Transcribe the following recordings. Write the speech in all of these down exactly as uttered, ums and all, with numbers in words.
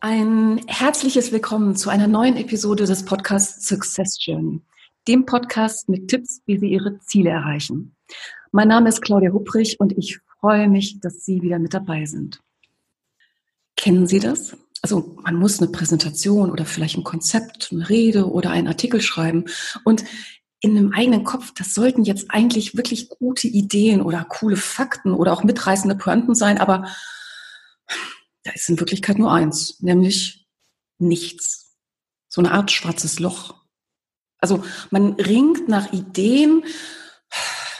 Ein herzliches Willkommen zu einer neuen Episode des Podcasts Success Journey, dem Podcast mit Tipps, wie Sie Ihre Ziele erreichen. Mein Name ist Claudia Hubrich und ich freue mich, dass Sie wieder mit dabei sind. Kennen Sie das? Also man muss eine Präsentation oder vielleicht ein Konzept, eine Rede oder einen Artikel schreiben und in dem eigenen Kopf, das sollten jetzt eigentlich wirklich gute Ideen oder coole Fakten oder auch mitreißende Pointen sein, aber da ist in Wirklichkeit nur eins, nämlich nichts. So eine Art schwarzes Loch. Also man ringt nach Ideen,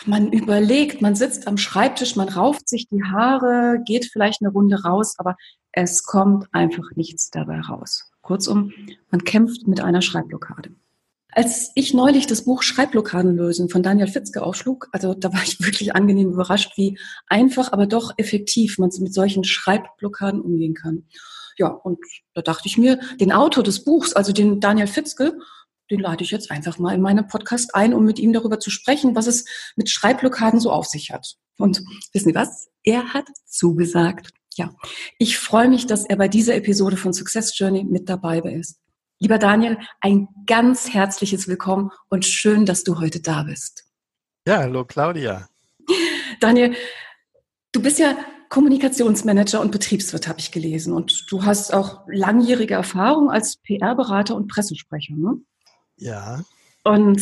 man überlegt, man sitzt am Schreibtisch, man rauft sich die Haare, geht vielleicht eine Runde raus, aber es kommt einfach nichts dabei raus. Kurzum, man kämpft mit einer Schreibblockade. Als ich neulich das Buch Schreibblockaden lösen von Daniel Fitzke aufschlug, also da war ich wirklich angenehm überrascht, wie einfach, aber doch effektiv man mit solchen Schreibblockaden umgehen kann. Ja, und da dachte ich mir, den Autor des Buchs, also den Daniel Fitzke, den lade ich jetzt einfach mal in meinen Podcast ein, um mit ihm darüber zu sprechen, was es mit Schreibblockaden so auf sich hat. Und wissen Sie was? Er hat zugesagt. Ja, ich freue mich, dass er bei dieser Episode von Success Journey mit dabei ist. Lieber Daniel, ein ganz herzliches Willkommen und schön, dass du heute da bist. Ja, hallo Claudia. Daniel, du bist ja Kommunikationsmanager und Betriebswirt, habe ich gelesen. Und du hast auch langjährige Erfahrung als P R-Berater und Pressesprecher, ne? Ja. Und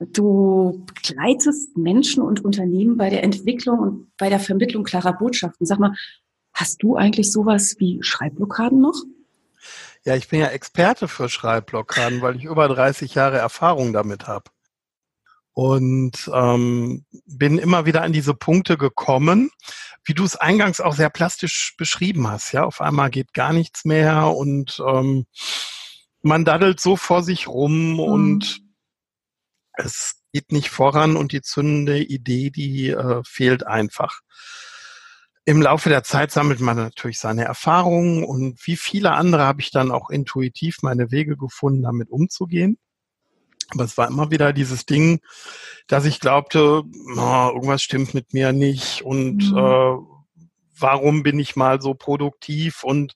du begleitest Menschen und Unternehmen bei der Entwicklung und bei der Vermittlung klarer Botschaften. Sag mal, hast du eigentlich sowas wie Schreibblockaden noch? Ja, ich bin ja Experte für Schreibblockaden, weil ich über dreißig Jahre Erfahrung damit habe. Und ähm, bin immer wieder an diese Punkte gekommen, wie du es eingangs auch sehr plastisch beschrieben hast. Ja, auf einmal geht gar nichts mehr und ähm, man daddelt so vor sich rum mhm. und es geht nicht voran und die zündende Idee, die äh, fehlt einfach. Im Laufe der Zeit sammelt man natürlich seine Erfahrungen und wie viele andere habe ich dann auch intuitiv meine Wege gefunden, damit umzugehen. Aber es war immer wieder dieses Ding, dass ich glaubte, oh, irgendwas stimmt mit mir nicht und mhm. äh, warum bin ich mal so produktiv und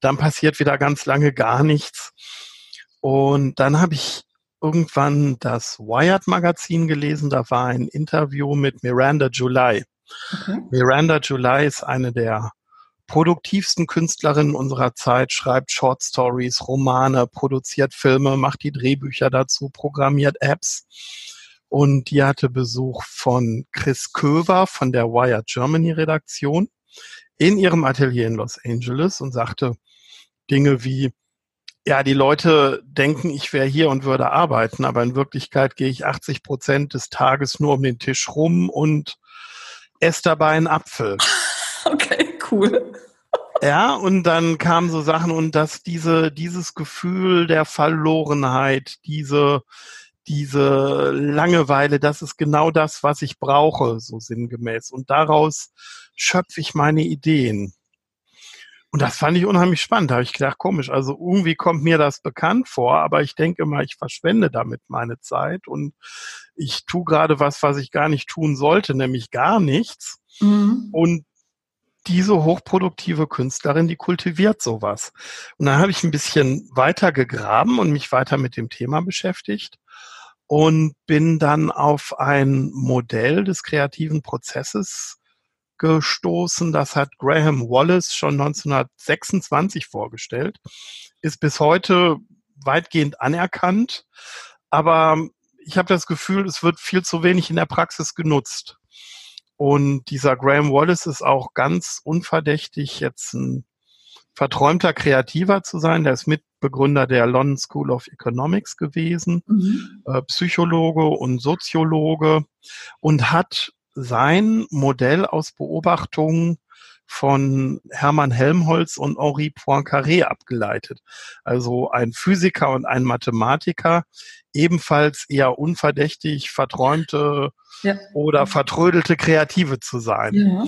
dann passiert wieder ganz lange gar nichts. Und dann habe ich irgendwann das Wired Magazin gelesen, da war ein Interview mit Miranda July. Okay. Miranda July ist eine der produktivsten Künstlerinnen unserer Zeit, schreibt Shortstories, Romane, produziert Filme, macht die Drehbücher dazu, programmiert Apps. Und die hatte Besuch von Chris Köver von der Wired Germany Redaktion in ihrem Atelier in Los Angeles und sagte Dinge wie, ja, die Leute denken, ich wäre hier und würde arbeiten, aber in Wirklichkeit gehe ich achtzig Prozent des Tages nur um den Tisch rum und ess dabei einen Apfel. Okay, cool. Ja, und dann kamen so Sachen und dass diese, dieses Gefühl der Verlorenheit, diese, diese Langeweile, das ist genau das, was ich brauche, so sinngemäß. Und daraus schöpfe ich meine Ideen. Und das fand ich unheimlich spannend. Da habe ich gedacht, komisch, also irgendwie kommt mir das bekannt vor, aber ich denke immer, ich verschwende damit meine Zeit und ich tue gerade was, was ich gar nicht tun sollte, nämlich gar nichts. Mhm. Und diese hochproduktive Künstlerin, die kultiviert sowas. Und dann habe ich ein bisschen weiter gegraben und mich weiter mit dem Thema beschäftigt und bin dann auf ein Modell des kreativen Prozesses gestoßen. Das hat Graham Wallas schon neunzehnhundertsechsundzwanzig vorgestellt, ist bis heute weitgehend anerkannt, aber ich habe das Gefühl, es wird viel zu wenig in der Praxis genutzt. Und dieser Graham Wallas ist auch ganz unverdächtig, jetzt ein verträumter Kreativer zu sein. Der ist Mitbegründer der London School of Economics gewesen, mhm. Psychologe und Soziologe und hat sein Modell aus Beobachtungen von Hermann Helmholtz und Henri Poincaré abgeleitet. Also ein Physiker und ein Mathematiker, ebenfalls eher unverdächtig verträumte ja. oder vertrödelte Kreative zu sein. Ja.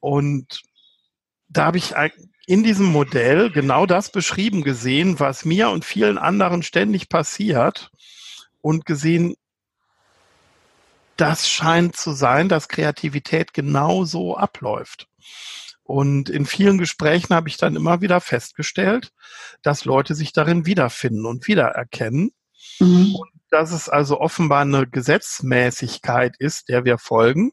Und da habe ich in diesem Modell genau das beschrieben gesehen, was mir und vielen anderen ständig passiert, und gesehen, das scheint zu sein, dass Kreativität genau so abläuft. Und in vielen Gesprächen habe ich dann immer wieder festgestellt, dass Leute sich darin wiederfinden und wiedererkennen. Mhm. Und dass es also offenbar eine Gesetzmäßigkeit ist, der wir folgen.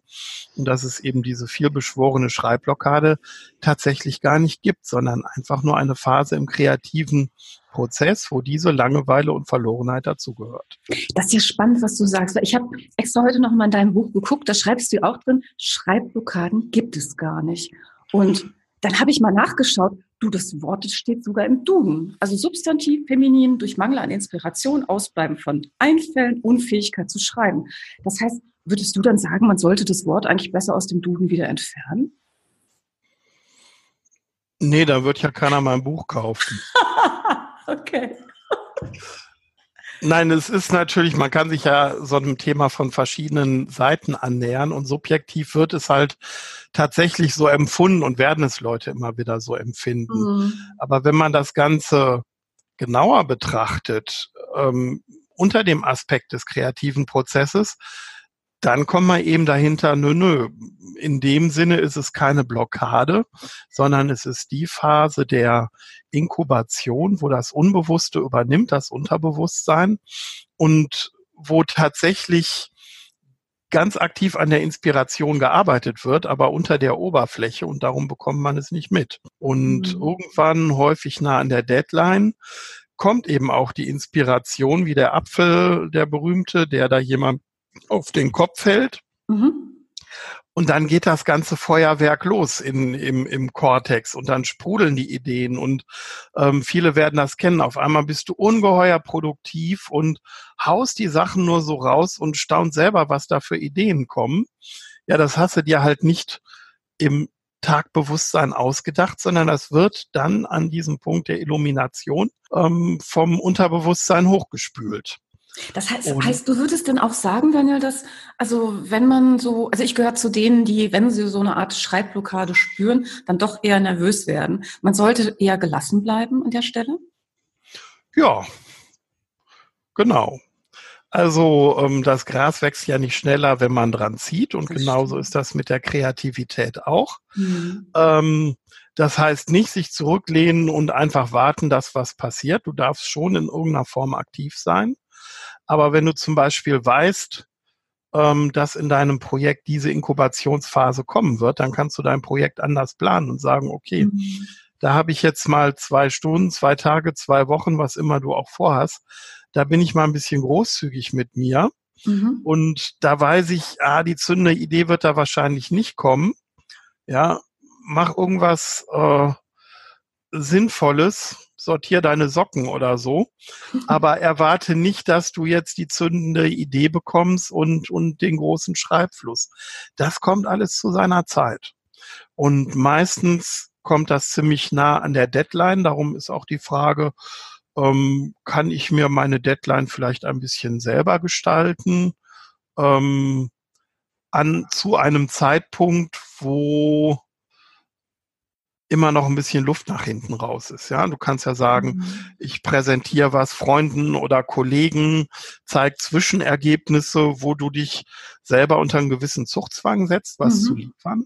Und dass es eben diese vielbeschworene Schreibblockade tatsächlich gar nicht gibt, sondern einfach nur eine Phase im kreativen Prozess, wo diese Langeweile und Verlorenheit dazugehört. Das ist ja spannend, was du sagst. Ich habe extra heute noch mal in deinem Buch geguckt, da schreibst du auch drin, Schreibblockaden gibt es gar nicht. Und dann habe ich mal nachgeschaut, du, das Wort steht sogar im Duden. Also Substantiv, Feminin, durch Mangel an Inspiration, Ausbleiben von Einfällen, Unfähigkeit zu schreiben. Das heißt, würdest du dann sagen, man sollte das Wort eigentlich besser aus dem Duden wieder entfernen? Nee, da wird ja keiner mein Buch kaufen. Okay. Nein, es ist natürlich, man kann sich ja so einem Thema von verschiedenen Seiten annähern, und subjektiv wird es halt tatsächlich so empfunden und werden es Leute immer wieder so empfinden. Mhm. Aber wenn man das Ganze genauer betrachtet, ähm, unter dem Aspekt des kreativen Prozesses, dann kommen wir eben dahinter, nö, nö, in dem Sinne ist es keine Blockade, sondern es ist die Phase der Inkubation, wo das Unbewusste übernimmt, das Unterbewusstsein, und wo tatsächlich ganz aktiv an der Inspiration gearbeitet wird, aber unter der Oberfläche, und darum bekommt man es nicht mit. Und mhm. irgendwann, häufig nah an der Deadline, kommt eben auch die Inspiration, wie der Apfel, der berühmte, der da jemand auf den Kopf hält, mhm. und dann geht das ganze Feuerwerk los in, im, im Kortex, und dann sprudeln die Ideen, und ähm, viele werden das kennen. Auf einmal bist du ungeheuer produktiv und haust die Sachen nur so raus und staunst selber, was da für Ideen kommen. Ja, das hast du dir halt nicht im Tagbewusstsein ausgedacht, sondern das wird dann an diesem Punkt der Illumination ähm, vom Unterbewusstsein hochgespült. Das heißt, heißt, du würdest denn auch sagen, Daniel, dass, also wenn man so, also ich gehöre zu denen, die, wenn sie so eine Art Schreibblockade spüren, dann doch eher nervös werden. Man sollte eher gelassen bleiben an der Stelle? Ja, genau. Also ähm, das Gras wächst ja nicht schneller, wenn man dran zieht, und das genauso stimmt. Ist das mit der Kreativität auch. Mhm. Ähm, das heißt nicht sich zurücklehnen und einfach warten, dass was passiert. Du darfst schon in irgendeiner Form aktiv sein. Aber wenn du zum Beispiel weißt, ähm, dass in deinem Projekt diese Inkubationsphase kommen wird, dann kannst du dein Projekt anders planen und sagen, okay, mhm. da habe ich jetzt mal zwei Stunden, zwei Tage, zwei Wochen, was immer du auch vorhast, da bin ich mal ein bisschen großzügig mit mir. Mhm. Und da weiß ich, ah, die zündende Idee wird da wahrscheinlich nicht kommen. Ja, mach irgendwas äh, Sinnvolles. Sortier deine Socken oder so, aber erwarte nicht, dass du jetzt die zündende Idee bekommst und, und den großen Schreibfluss. Das kommt alles zu seiner Zeit. Und meistens kommt das ziemlich nah an der Deadline. Darum ist auch die Frage, ähm, kann ich mir meine Deadline vielleicht ein bisschen selber gestalten? Ähm, an, zu einem Zeitpunkt, wo immer noch ein bisschen Luft nach hinten raus ist. Ja, du kannst ja sagen, mhm. ich präsentiere was Freunden oder Kollegen, zeig Zwischenergebnisse, wo du dich selber unter einen gewissen Zuchtzwang setzt, was mhm. zu liefern.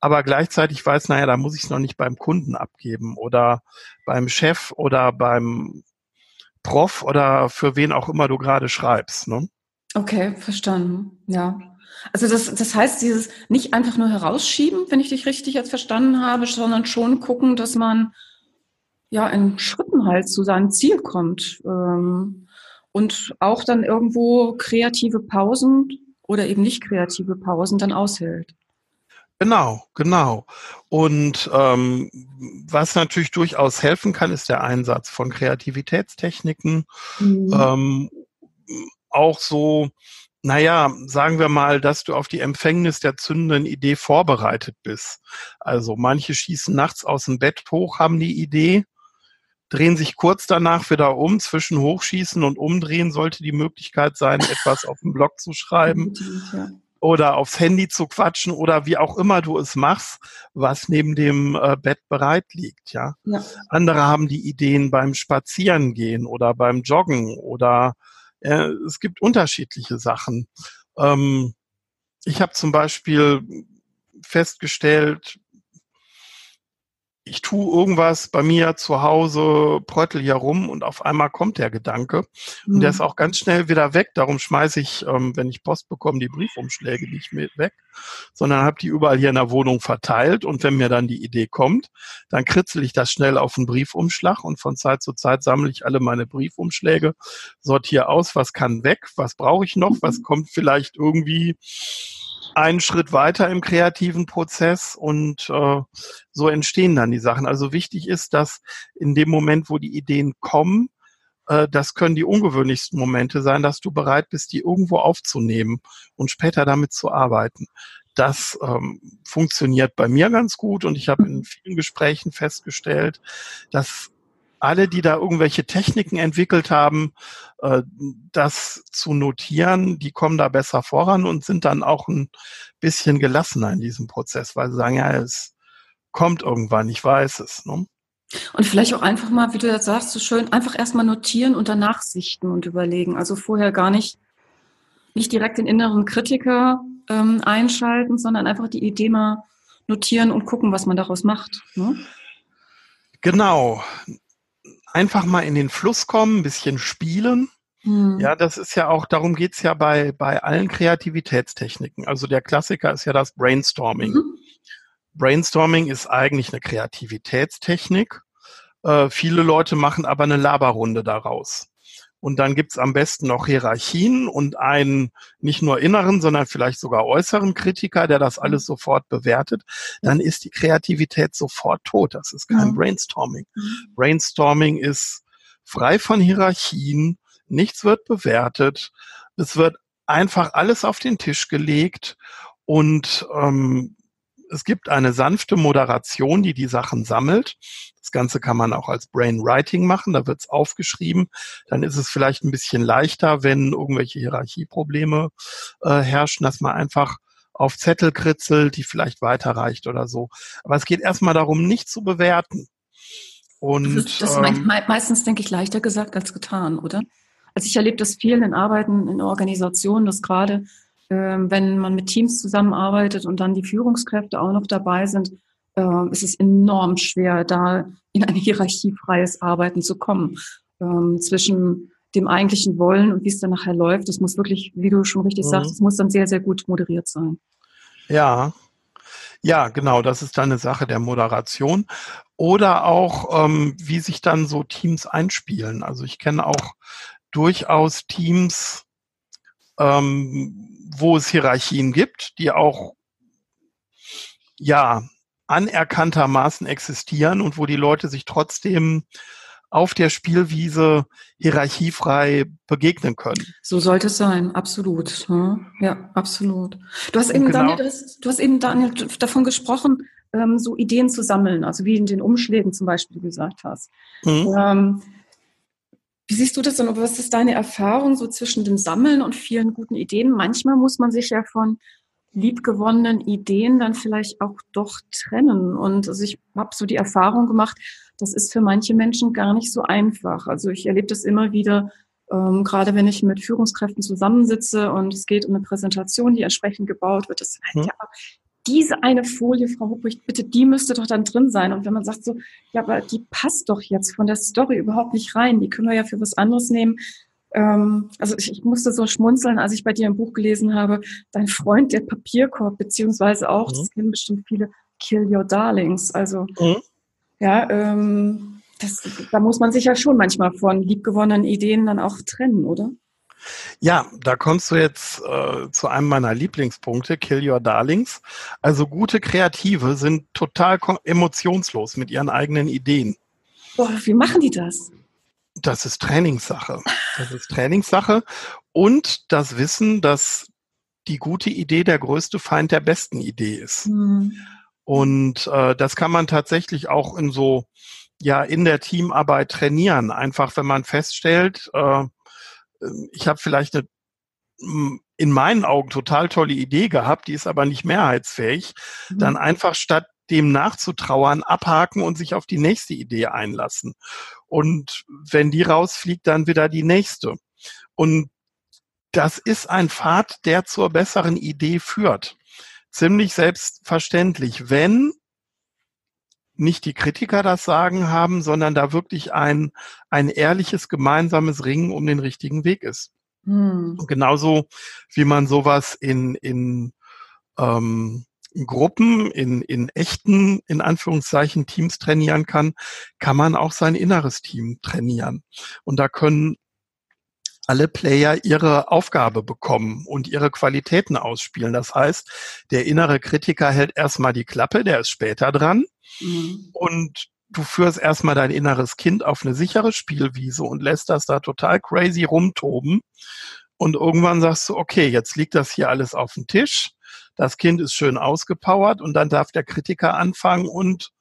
Aber gleichzeitig weiß, naja, da muss ich es noch nicht beim Kunden abgeben oder beim Chef oder beim Prof oder für wen auch immer du gerade schreibst. Ne? Okay, verstanden, ja. Also das, das heißt, dieses nicht einfach nur herausschieben, wenn ich dich richtig jetzt verstanden habe, sondern schon gucken, dass man ja in Schritten halt zu seinem Ziel kommt, ähm, und auch dann irgendwo kreative Pausen oder eben nicht kreative Pausen dann aushält. Genau, genau. Und ähm, was natürlich durchaus helfen kann, ist der Einsatz von Kreativitätstechniken, mhm. ähm, auch so naja, sagen wir mal, dass du auf die Empfängnis der zündenden Idee vorbereitet bist. Also manche schießen nachts aus dem Bett hoch, haben die Idee, drehen sich kurz danach wieder um. Zwischen Hochschießen und Umdrehen sollte die Möglichkeit sein, etwas auf den Blog zu schreiben oder aufs Handy zu quatschen oder wie auch immer du es machst, was neben dem äh, Bett bereit liegt. Ja? Ja. Andere haben die Ideen beim Spazierengehen oder beim Joggen oder äh, es gibt unterschiedliche Sachen. Ähm, ich habe zum Beispiel festgestellt, ich tue irgendwas bei mir zu Hause, pröttel hier rum und auf einmal kommt der Gedanke. Mhm. Und der ist auch ganz schnell wieder weg. Darum schmeiße ich, ähm, wenn ich Post bekomme, die Briefumschläge nicht mit weg, sondern habe die überall hier in der Wohnung verteilt. Und wenn mir dann die Idee kommt, dann kritzel ich das schnell auf den Briefumschlag und von Zeit zu Zeit sammle ich alle meine Briefumschläge, sortiere aus, was kann weg, was brauche ich noch, was kommt vielleicht irgendwie einen Schritt weiter im kreativen Prozess und äh, so entstehen dann die Sachen. Also wichtig ist, dass in dem Moment, wo die Ideen kommen, äh, das können die ungewöhnlichsten Momente sein, dass du bereit bist, die irgendwo aufzunehmen und später damit zu arbeiten. Das ähm, funktioniert bei mir ganz gut und ich habe in vielen Gesprächen festgestellt, dass alle, die da irgendwelche Techniken entwickelt haben, das zu notieren, die kommen da besser voran und sind dann auch ein bisschen gelassener in diesem Prozess, weil sie sagen, ja, es kommt irgendwann, ich weiß es. Ne? Und vielleicht auch einfach mal, wie du das sagst, so schön, einfach erstmal notieren und danach sichten und überlegen. Also vorher gar nicht, nicht direkt den inneren Kritiker ähm, einschalten, sondern einfach die Idee mal notieren und gucken, was man daraus macht. Ne? Genau. Einfach mal in den Fluss kommen, ein bisschen spielen. Hm. Ja, das ist ja auch, darum geht's ja bei, bei allen Kreativitätstechniken. Also der Klassiker ist ja das Brainstorming. Mhm. Brainstorming ist eigentlich eine Kreativitätstechnik. Äh, viele Leute machen aber eine Laberrunde daraus. Und dann gibt's am besten noch Hierarchien und einen nicht nur inneren, sondern vielleicht sogar äußeren Kritiker, der das alles sofort bewertet. Dann ist die Kreativität sofort tot. Das ist kein Brainstorming. Brainstorming ist frei von Hierarchien. Nichts wird bewertet. Es wird einfach alles auf den Tisch gelegt und ähm, es gibt eine sanfte Moderation, die die Sachen sammelt. Das Ganze kann man auch als Brainwriting machen, da wird es aufgeschrieben. Dann ist es vielleicht ein bisschen leichter, wenn irgendwelche Hierarchieprobleme äh, herrschen, dass man einfach auf Zettel kritzelt, die vielleicht weiterreicht oder so. Aber es geht erstmal darum, nicht zu bewerten. Und, das ist, das ähm, me- meistens, denke ich, leichter gesagt als getan, oder? Also ich erlebe das viel in Arbeiten, in Organisationen, dass gerade wenn man mit Teams zusammenarbeitet und dann die Führungskräfte auch noch dabei sind, ist es enorm schwer, da in ein hierarchiefreies Arbeiten zu kommen. Zwischen dem eigentlichen Wollen und wie es dann nachher läuft, das muss wirklich, wie du schon richtig mhm. sagst, es muss dann sehr, sehr gut moderiert sein. Ja, ja, genau, das ist dann eine Sache der Moderation. Oder auch, wie sich dann so Teams einspielen. Also ich kenne auch durchaus Teams, Ähm, wo es Hierarchien gibt, die auch ja anerkanntermaßen existieren und wo die Leute sich trotzdem auf der Spielwiese hierarchiefrei begegnen können. So sollte es sein, absolut. Hm? Ja, absolut. Du hast eben, genau. Daniel, das, du hast eben Daniel, davon gesprochen, ähm, so Ideen zu sammeln, also wie in den Umschlägen zum Beispiel gesagt hast. Hm. Ähm, Wie siehst du das denn? Was ist deine Erfahrung so zwischen dem Sammeln und vielen guten Ideen? Manchmal muss man sich ja von liebgewonnenen Ideen dann vielleicht auch doch trennen. Und also ich habe so die Erfahrung gemacht, das ist für manche Menschen gar nicht so einfach. Also ich erlebe das immer wieder, ähm, gerade wenn ich mit Führungskräften zusammensitze und es geht um eine Präsentation, die entsprechend gebaut wird. Das heißt, ja, diese eine Folie, Frau Hubrich, bitte, die müsste doch dann drin sein. Und wenn man sagt so, ja, aber die passt doch jetzt von der Story überhaupt nicht rein, die können wir ja für was anderes nehmen. Ähm, also ich, ich musste so schmunzeln, als ich bei dir ein Buch gelesen habe, Dein Freund, der Papierkorb, beziehungsweise auch, mhm. das kennen bestimmt viele, Kill Your Darlings. Also mhm. ja, ähm, das, da muss man sich ja schon manchmal von liebgewonnenen Ideen dann auch trennen, oder? Ja, da kommst du jetzt äh, zu einem meiner Lieblingspunkte, Kill Your Darlings. Also gute Kreative sind total kom- emotionslos mit ihren eigenen Ideen. Boah, wie machen die das? Das ist Trainingssache. Das ist Trainingssache und das Wissen, dass die gute Idee der größte Feind der besten Idee ist. Mhm. Und äh, das kann man tatsächlich auch in so, ja, in der Teamarbeit trainieren. Einfach, wenn man feststellt, äh, ich habe vielleicht eine in meinen Augen total tolle Idee gehabt, die ist aber nicht mehrheitsfähig, mhm. dann einfach statt dem nachzutrauern, abhaken und sich auf die nächste Idee einlassen. Und wenn die rausfliegt, dann wieder die nächste. Und das ist ein Pfad, der zur besseren Idee führt. Ziemlich selbstverständlich, wenn nicht die Kritiker das Sagen haben, sondern da wirklich ein, ein ehrliches, gemeinsames Ringen um den richtigen Weg ist. Mhm. Genauso wie man sowas in, in ähm, Gruppen, in, in echten, in Anführungszeichen, Teams trainieren kann, kann man auch sein inneres Team trainieren. Und da können alle Player ihre Aufgabe bekommen und ihre Qualitäten ausspielen. Das heißt, der innere Kritiker hält erstmal die Klappe, der ist später dran. Mhm. Und du führst erstmal dein inneres Kind auf eine sichere Spielwiese und lässt das da total crazy rumtoben. Und irgendwann sagst du, okay, jetzt liegt das hier alles auf dem Tisch. Das Kind ist schön ausgepowert und dann darf der Kritiker anfangen und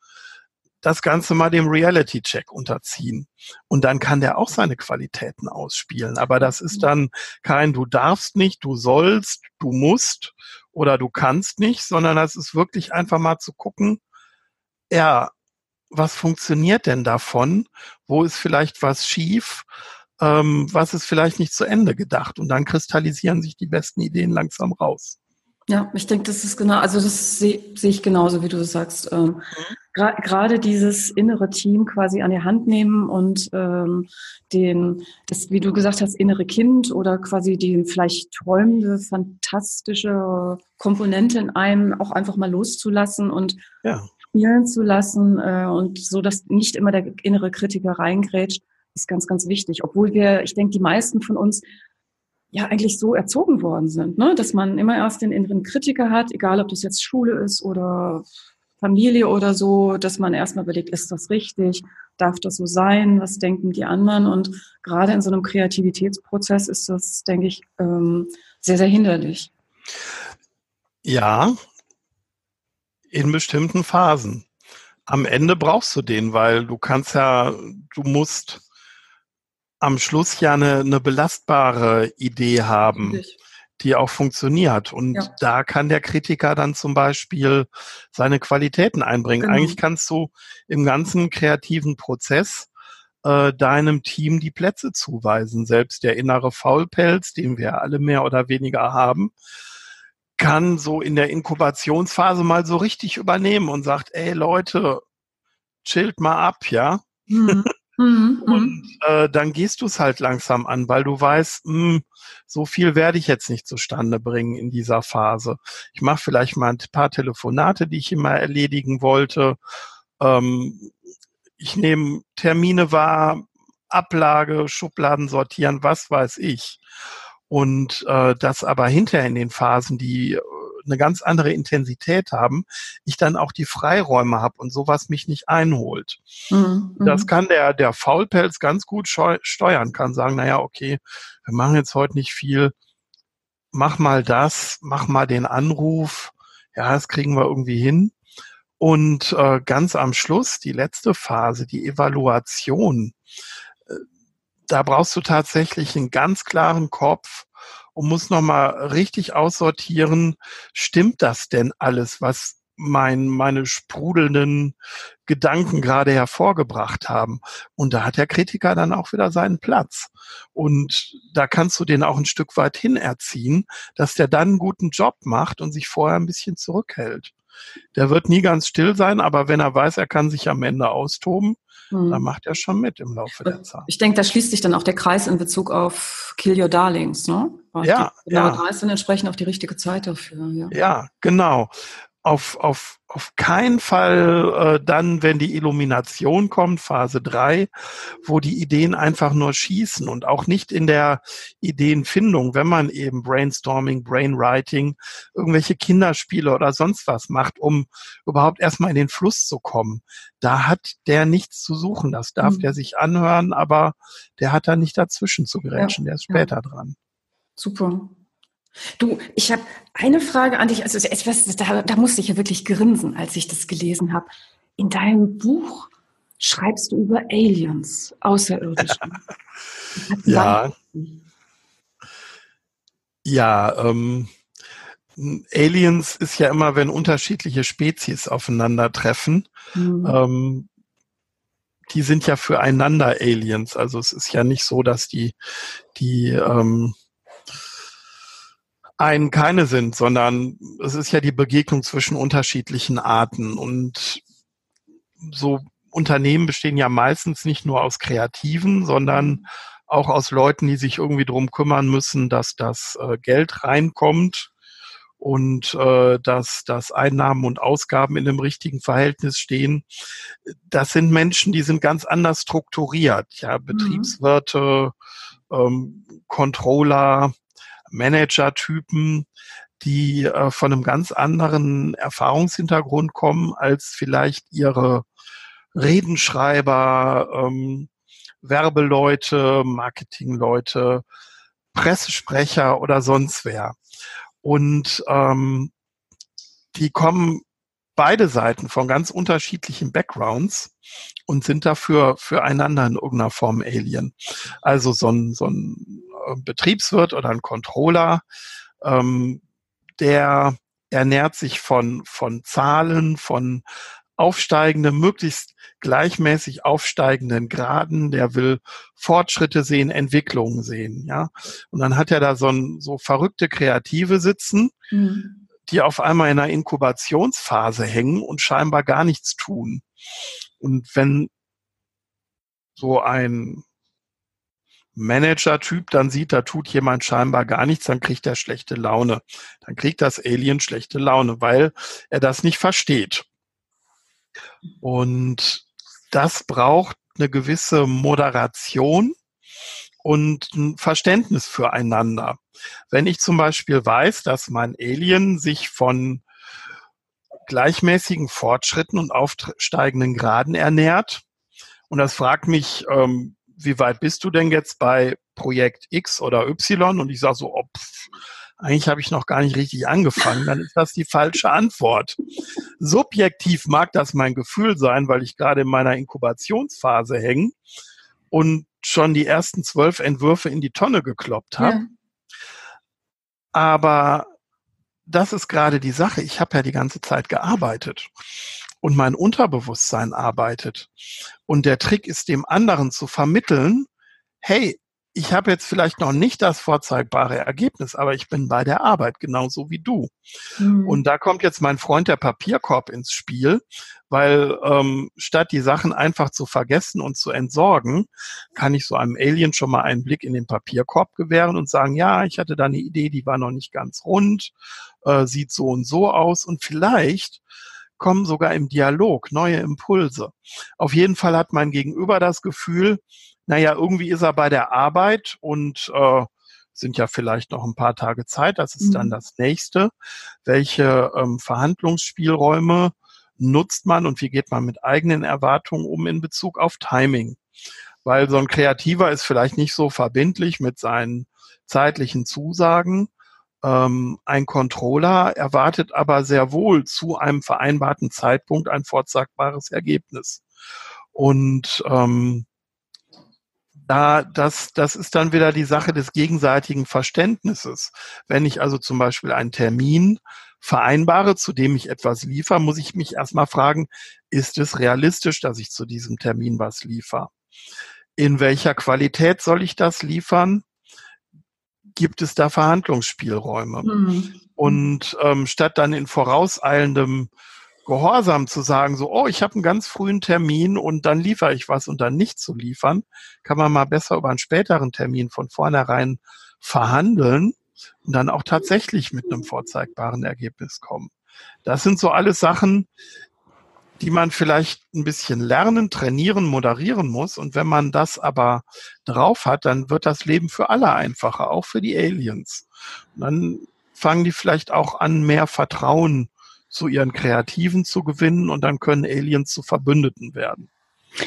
das Ganze mal dem Reality-Check unterziehen. Und dann kann der auch seine Qualitäten ausspielen. Aber das ist dann kein du darfst nicht, du sollst, du musst oder du kannst nicht, sondern das ist wirklich einfach mal zu gucken, ja, was funktioniert denn davon? Wo ist vielleicht was schief? Ähm, was ist vielleicht nicht zu Ende gedacht? Und dann kristallisieren sich die besten Ideen langsam raus. Ja, ich denke, das ist genau, also das sehe seh ich genauso, wie du das sagst. Ähm, gra- gerade dieses innere Team quasi an die Hand nehmen und ähm, den, das, wie du gesagt hast, innere Kind oder quasi die vielleicht träumende, fantastische Komponente in einem auch einfach mal loszulassen und ja. spielen zu lassen äh, und so, dass nicht immer der innere Kritiker reingrätscht, ist ganz, ganz wichtig. Obwohl wir, ich denke, die meisten von uns ja eigentlich so erzogen worden sind, ne? Dass man immer erst den inneren Kritiker hat, egal ob das jetzt Schule ist oder Familie oder so, dass man erstmal überlegt, ist das richtig, darf das so sein, was denken die anderen? Und gerade in so einem Kreativitätsprozess ist das, denke ich, sehr, sehr hinderlich. Ja, in bestimmten Phasen. Am Ende brauchst du den, weil du kannst ja, du musst am Schluss ja eine, eine belastbare Idee haben, Richtig. Die auch funktioniert. Und ja. da kann der Kritiker dann zum Beispiel seine Qualitäten einbringen. Genau. Eigentlich kannst du im ganzen kreativen Prozess äh, deinem Team die Plätze zuweisen. Selbst der innere Faulpelz, den wir alle mehr oder weniger haben, kann so in der Inkubationsphase mal so richtig übernehmen und sagt, ey Leute, chillt mal ab, ja? Mhm. Und äh, dann gehst du es halt langsam an, weil du weißt, mh, so viel werde ich jetzt nicht zustande bringen in dieser Phase. Ich mache vielleicht mal ein paar Telefonate, die ich immer erledigen wollte. Ähm, ich nehme Termine wahr, Ablage, Schubladen sortieren, was weiß ich. Und äh, das aber hinterher in den Phasen, die eine ganz andere Intensität haben, ich dann auch die Freiräume habe und sowas mich nicht einholt. Mhm, das kann der, der Faulpelz ganz gut scheu- steuern, kann sagen, naja, okay, wir machen jetzt heute nicht viel, mach mal das, mach mal den Anruf, ja, das kriegen wir irgendwie hin. Und äh, ganz am Schluss, die letzte Phase, die Evaluation, äh, da brauchst du tatsächlich einen ganz klaren Kopf, und muss nochmal richtig aussortieren, stimmt das denn alles, was mein, meine sprudelnden Gedanken gerade hervorgebracht haben? Und da hat der Kritiker dann auch wieder seinen Platz. Und da kannst du den auch ein Stück weit hinerziehen, dass der dann einen guten Job macht und sich vorher ein bisschen zurückhält. Der wird nie ganz still sein, aber wenn er weiß, er kann sich am Ende austoben, hm. dann macht er schon mit im Laufe der Zeit. Ich denke, da schließt sich dann auch der Kreis in Bezug auf Kill Your Darlings, ne? Ja, genau, ja. Da ist dann entsprechend auch die richtige Zeit dafür. Ja, ja, genau. auf, auf, auf keinen Fall äh, dann, wenn die Illumination kommt, Phase drei, wo die Ideen einfach nur schießen und auch nicht in der Ideenfindung, wenn man eben Brainstorming, Brainwriting, irgendwelche Kinderspiele oder sonst was macht, um überhaupt erstmal in den Fluss zu kommen. Da hat der nichts zu suchen, das darf mhm. der sich anhören, aber der hat da nicht dazwischen zu grätschen, ja, der ist später ja. dran. Super. Du, ich habe eine Frage an dich. Also etwas, da, da musste ich ja wirklich grinsen, als ich das gelesen habe. In deinem Buch schreibst du über Aliens, Außerirdische. Ja. Ja, ähm, Aliens ist ja immer, wenn unterschiedliche Spezies aufeinandertreffen. Mhm. Ähm, die sind ja füreinander Aliens. Also es ist ja nicht so, dass die die ähm, ein keine sind, sondern es ist ja die Begegnung zwischen unterschiedlichen Arten. Und so Unternehmen bestehen ja meistens nicht nur aus Kreativen, sondern auch aus Leuten, die sich irgendwie drum kümmern müssen, dass das äh, Geld reinkommt und äh, dass, dass Einnahmen und Ausgaben in einem richtigen Verhältnis stehen. Das sind Menschen, die sind ganz anders strukturiert. Ja, Betriebswirte, ähm, Controller, Manager-Typen, die äh, von einem ganz anderen Erfahrungshintergrund kommen als vielleicht ihre Redenschreiber, ähm, Werbeleute, Marketingleute, Pressesprecher oder sonst wer. Und ähm, die kommen beide Seiten von ganz unterschiedlichen Backgrounds und sind dafür füreinander in irgendeiner Form Alien. Also so ein, so ein Betriebswirt oder ein Controller, ähm, der ernährt sich von, von Zahlen, von aufsteigenden, möglichst gleichmäßig aufsteigenden Graden, der will Fortschritte sehen, Entwicklungen sehen, ja. Und dann hat er da so, ein, so verrückte Kreative sitzen, mhm. die auf einmal in einer Inkubationsphase hängen und scheinbar gar nichts tun. Und wenn so ein Manager-Typ dann sieht, da tut jemand scheinbar gar nichts, dann kriegt er schlechte Laune. Dann kriegt das Alien schlechte Laune, weil er das nicht versteht. Und das braucht eine gewisse Moderation und ein Verständnis füreinander. Wenn ich zum Beispiel weiß, dass mein Alien sich von gleichmäßigen Fortschritten und aufsteigenden Graden ernährt und das fragt mich, ähm, wie weit bist du denn jetzt bei Projekt X oder Y? Und ich sage so, oh, pff, eigentlich habe ich noch gar nicht richtig angefangen. Dann ist das die falsche Antwort. Subjektiv mag das mein Gefühl sein, weil ich gerade in meiner Inkubationsphase hänge und schon die ersten zwölf Entwürfe in die Tonne gekloppt habe. Ja. Aber das ist gerade die Sache. Ich habe ja die ganze Zeit gearbeitet. Und mein Unterbewusstsein arbeitet. Und der Trick ist, dem anderen zu vermitteln, hey, ich habe jetzt vielleicht noch nicht das vorzeigbare Ergebnis, aber ich bin bei der Arbeit, genauso wie du. Mhm. Und da kommt jetzt mein Freund der Papierkorb ins Spiel, weil ähm, statt die Sachen einfach zu vergessen und zu entsorgen, kann ich so einem Alien schon mal einen Blick in den Papierkorb gewähren und sagen, ja, ich hatte da eine Idee, die war noch nicht ganz rund, äh, sieht so und so aus und vielleicht kommen sogar im Dialog neue Impulse. Auf jeden Fall hat mein Gegenüber das Gefühl, naja, irgendwie ist er bei der Arbeit und äh, sind ja vielleicht noch ein paar Tage Zeit, das ist mhm. dann das Nächste. Welche ähm, Verhandlungsspielräume nutzt man und wie geht man mit eigenen Erwartungen um in Bezug auf Timing? Weil so ein Kreativer ist vielleicht nicht so verbindlich mit seinen zeitlichen Zusagen. Ein Controller erwartet aber sehr wohl zu einem vereinbarten Zeitpunkt ein vorzeigbares Ergebnis. Und ähm, da das, das ist dann wieder die Sache des gegenseitigen Verständnisses. Wenn ich also zum Beispiel einen Termin vereinbare, zu dem ich etwas liefere, muss ich mich erstmal fragen, ist es realistisch, dass ich zu diesem Termin was liefere? In welcher Qualität soll ich das liefern? Gibt es da Verhandlungsspielräume? Mhm. Und ähm, statt dann in vorauseilendem Gehorsam zu sagen, so, oh, ich habe einen ganz frühen Termin und dann liefere ich was und dann nicht zu liefern, kann man mal besser über einen späteren Termin von vornherein verhandeln und dann auch tatsächlich mit einem vorzeigbaren Ergebnis kommen. Das sind so alles Sachen, die man vielleicht ein bisschen lernen, trainieren, moderieren muss. Und wenn man das aber drauf hat, dann wird das Leben für alle einfacher, auch für die Aliens. Und dann fangen die vielleicht auch an, mehr Vertrauen zu ihren Kreativen zu gewinnen und dann können Aliens zu Verbündeten werden.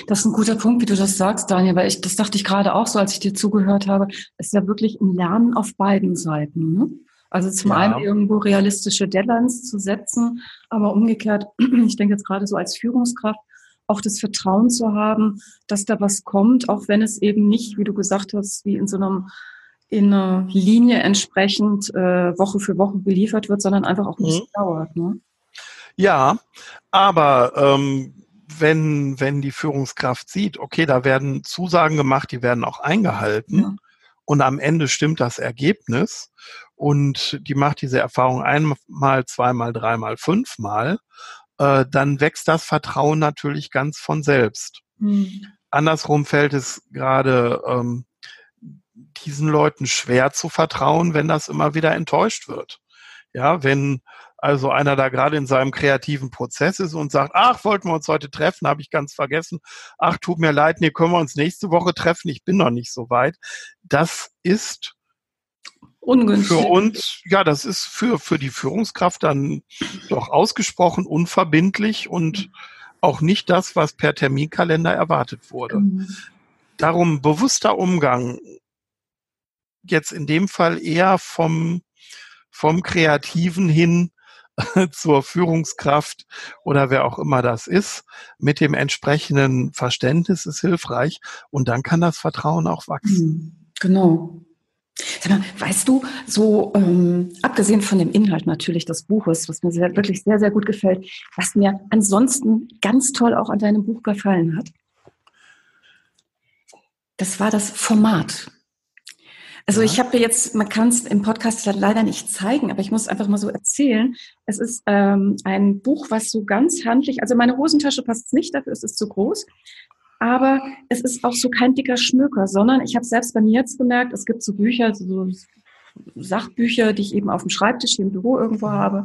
Das ist ein guter Punkt, wie du das sagst, Daniel, weil ich, das dachte ich gerade auch so, als ich dir zugehört habe. Es ist ja wirklich ein Lernen auf beiden Seiten, ne? Also zum ja. einen irgendwo realistische Deadlines zu setzen, aber umgekehrt, ich denke jetzt gerade so als Führungskraft, auch das Vertrauen zu haben, dass da was kommt, auch wenn es eben nicht, wie du gesagt hast, wie in so einem, in einer Linie entsprechend äh, Woche für Woche geliefert wird, sondern einfach auch ein bisschen mhm. dauert, ne? Ja, aber ähm, wenn, wenn die Führungskraft sieht, okay, da werden Zusagen gemacht, die werden auch eingehalten, ja. und am Ende stimmt das Ergebnis und die macht diese Erfahrung einmal, zweimal, dreimal, fünfmal, äh, dann wächst das Vertrauen natürlich ganz von selbst. Mhm. Andersrum fällt es gerade ähm, diesen Leuten schwer zu vertrauen, wenn das immer wieder enttäuscht wird. Ja, wenn also einer da gerade in seinem kreativen Prozess ist und sagt, ach, wollten wir uns heute treffen, habe ich ganz vergessen. Ach, tut mir leid, nee, können wir uns nächste Woche treffen, ich bin noch nicht so weit. Das ist ungünstig. Für uns, ja, das ist für, für die Führungskraft dann doch ausgesprochen unverbindlich und auch nicht das, was per Terminkalender erwartet wurde. Mhm. Darum bewusster Umgang, jetzt in dem Fall eher vom, vom Kreativen hin zur Führungskraft oder wer auch immer das ist, mit dem entsprechenden Verständnis ist hilfreich und dann kann das Vertrauen auch wachsen. Genau. Sag mal, weißt du, so ähm, abgesehen von dem Inhalt natürlich des Buches, was mir sehr, wirklich sehr, sehr gut gefällt, was mir ansonsten ganz toll auch an deinem Buch gefallen hat, das war das Format. Also ich habe jetzt, man kann es im Podcast leider nicht zeigen, aber ich muss einfach mal so erzählen. Es ist ähm, ein Buch, was so ganz handlich, also meine Hosentasche passt es nicht, dafür ist es zu groß. Aber es ist auch so kein dicker Schmöker, sondern ich habe selbst bei mir jetzt gemerkt, es gibt so Bücher, so Sachbücher, die ich eben auf dem Schreibtisch hier im Büro irgendwo habe.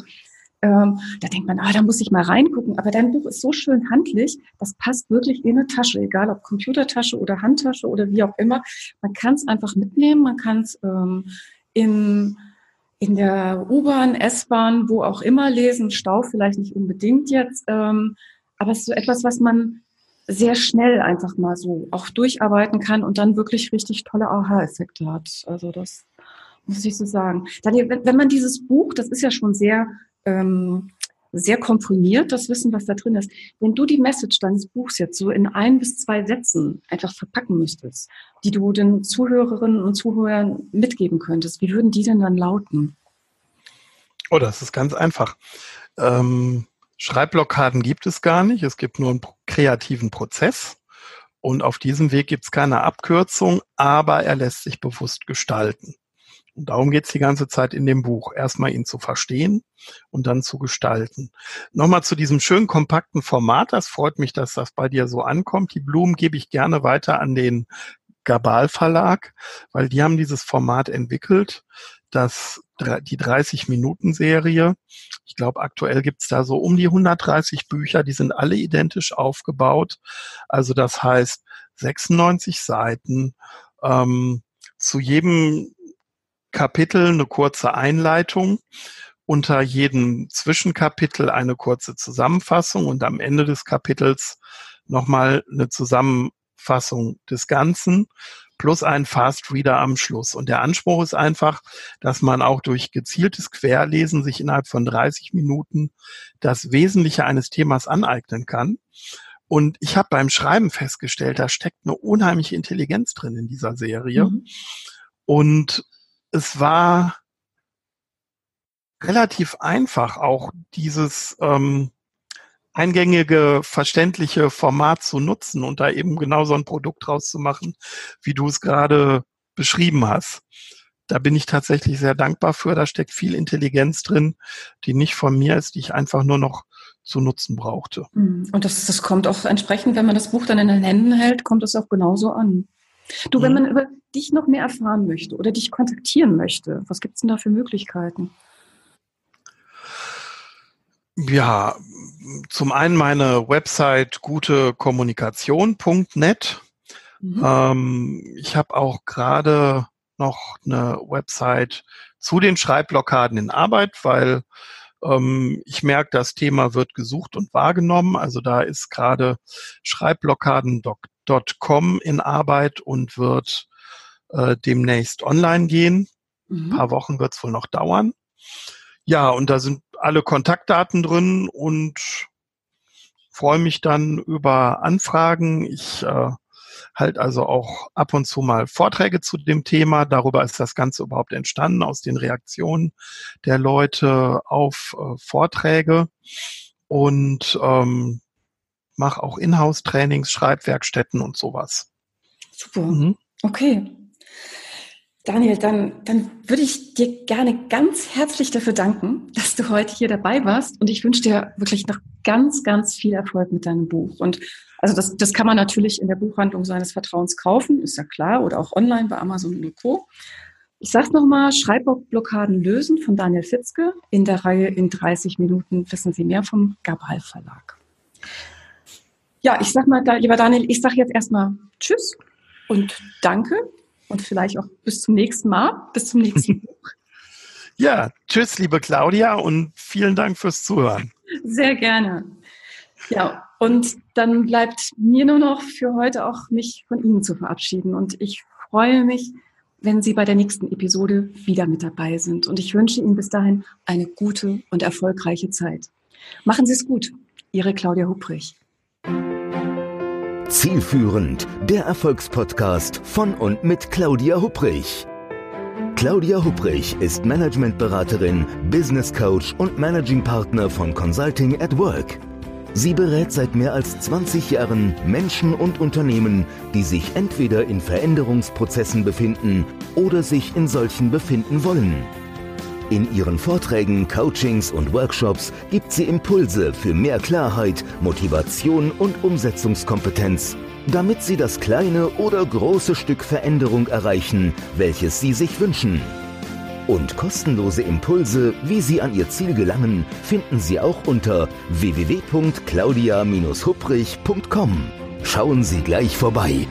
Ähm, da denkt man, ah, da muss ich mal reingucken. Aber dein Buch ist so schön handlich, das passt wirklich in eine Tasche, egal ob Computertasche oder Handtasche oder wie auch immer. Man kann es einfach mitnehmen, man kann es ähm, in, in der U-Bahn, S-Bahn, wo auch immer lesen, Stau vielleicht nicht unbedingt jetzt, ähm, aber es ist so etwas, was man sehr schnell einfach mal so auch durcharbeiten kann und dann wirklich richtig tolle Aha-Effekte hat. Also das muss ich so sagen. Daniel, wenn, wenn man dieses Buch, das ist ja schon sehr sehr komprimiert, das Wissen, was da drin ist. Wenn du die Message deines Buchs jetzt so in ein bis zwei Sätzen einfach verpacken müsstest, die du den Zuhörerinnen und Zuhörern mitgeben könntest, wie würden die denn dann lauten? Oh, das ist ganz einfach. Ähm, Schreibblockaden gibt es gar nicht. Es gibt nur einen kreativen Prozess. Und auf diesem Weg gibt es keine Abkürzung, aber er lässt sich bewusst gestalten. Und darum geht's die ganze Zeit in dem Buch. Erstmal ihn zu verstehen und dann zu gestalten. Nochmal zu diesem schönen, kompakten Format. Das freut mich, dass das bei dir so ankommt. Die Blumen gebe ich gerne weiter an den Gabal Verlag, weil die haben dieses Format entwickelt, das, die dreißig-Minuten-Serie. Ich glaube, aktuell gibt's da so um die hundertdreißig Bücher. Die sind alle identisch aufgebaut. Also das heißt sechsundneunzig Seiten. Ähm, zu jedem Kapitel eine kurze Einleitung, unter jedem Zwischenkapitel eine kurze Zusammenfassung und am Ende des Kapitels nochmal eine Zusammenfassung des Ganzen plus ein Fast-Reader am Schluss. Und der Anspruch ist einfach, dass man auch durch gezieltes Querlesen sich innerhalb von dreißig Minuten das Wesentliche eines Themas aneignen kann. Und ich habe beim Schreiben festgestellt, da steckt eine unheimliche Intelligenz drin in dieser Serie. Mhm. Und es war relativ einfach, auch dieses ähm, eingängige, verständliche Format zu nutzen und da eben genau so ein Produkt draus zu machen, wie du es gerade beschrieben hast. Da bin ich tatsächlich sehr dankbar für. Da steckt viel Intelligenz drin, die nicht von mir ist, die ich einfach nur noch zu nutzen brauchte. Und das, das kommt auch entsprechend, wenn man das Buch dann in den Händen hält, kommt es auch genauso an. Du, wenn man über dich noch mehr erfahren möchte oder dich kontaktieren möchte, was gibt es denn da für Möglichkeiten? Ja, zum einen meine Website gute kommunikation punkt net. Mhm. Ähm, ich habe auch gerade noch eine Website zu den Schreibblockaden in Arbeit, weil ähm, ich merke, das Thema wird gesucht und wahrgenommen. Also da ist gerade schreibblockaden punkt com in Arbeit und wird äh, demnächst online gehen. Mhm. Ein paar Wochen wird es wohl noch dauern. Ja, und da sind alle Kontaktdaten drin und freue mich dann über Anfragen. Ich äh, halte also auch ab und zu mal Vorträge zu dem Thema. Darüber ist das Ganze überhaupt entstanden, aus den Reaktionen der Leute auf äh, Vorträge. Und ähm, mache auch Inhouse-Trainings, Schreibwerkstätten und sowas. Super, mhm. Okay. Daniel, dann, dann würde ich dir gerne ganz herzlich dafür danken, dass du heute hier dabei warst, und ich wünsche dir wirklich noch ganz, ganz viel Erfolg mit deinem Buch. Und also das, das kann man natürlich in der Buchhandlung seines Vertrauens kaufen, ist ja klar, oder auch online bei Amazon und Co. Ich sage es nochmal, Schreibblockaden lösen von Daniel Fitzke in der Reihe in dreißig Minuten, wissen Sie mehr, vom Gabal Verlag. Ja, ich sag mal, lieber Daniel, ich sage jetzt erstmal Tschüss und danke. Und vielleicht auch bis zum nächsten Mal, bis zum nächsten Buch. Ja, tschüss, liebe Claudia, und vielen Dank fürs Zuhören. Sehr gerne. Ja, und dann bleibt mir nur noch für heute auch, mich von Ihnen zu verabschieden. Und ich freue mich, wenn Sie bei der nächsten Episode wieder mit dabei sind. Und ich wünsche Ihnen bis dahin eine gute und erfolgreiche Zeit. Machen Sie es gut. Ihre Claudia Hubrich. Zielführend, der Erfolgspodcast von und mit Claudia Hubrich. Claudia Hubrich ist Managementberaterin, Business Coach und Managing Partner von Consulting at Work. Sie berät seit mehr als zwanzig Jahren Menschen und Unternehmen, die sich entweder in Veränderungsprozessen befinden oder sich in solchen befinden wollen. In ihren Vorträgen, Coachings und Workshops gibt sie Impulse für mehr Klarheit, Motivation und Umsetzungskompetenz, damit Sie das kleine oder große Stück Veränderung erreichen, welches Sie sich wünschen. Und kostenlose Impulse, wie Sie an Ihr Ziel gelangen, finden Sie auch unter w w w punkt claudia hubrich punkt com. Schauen Sie gleich vorbei.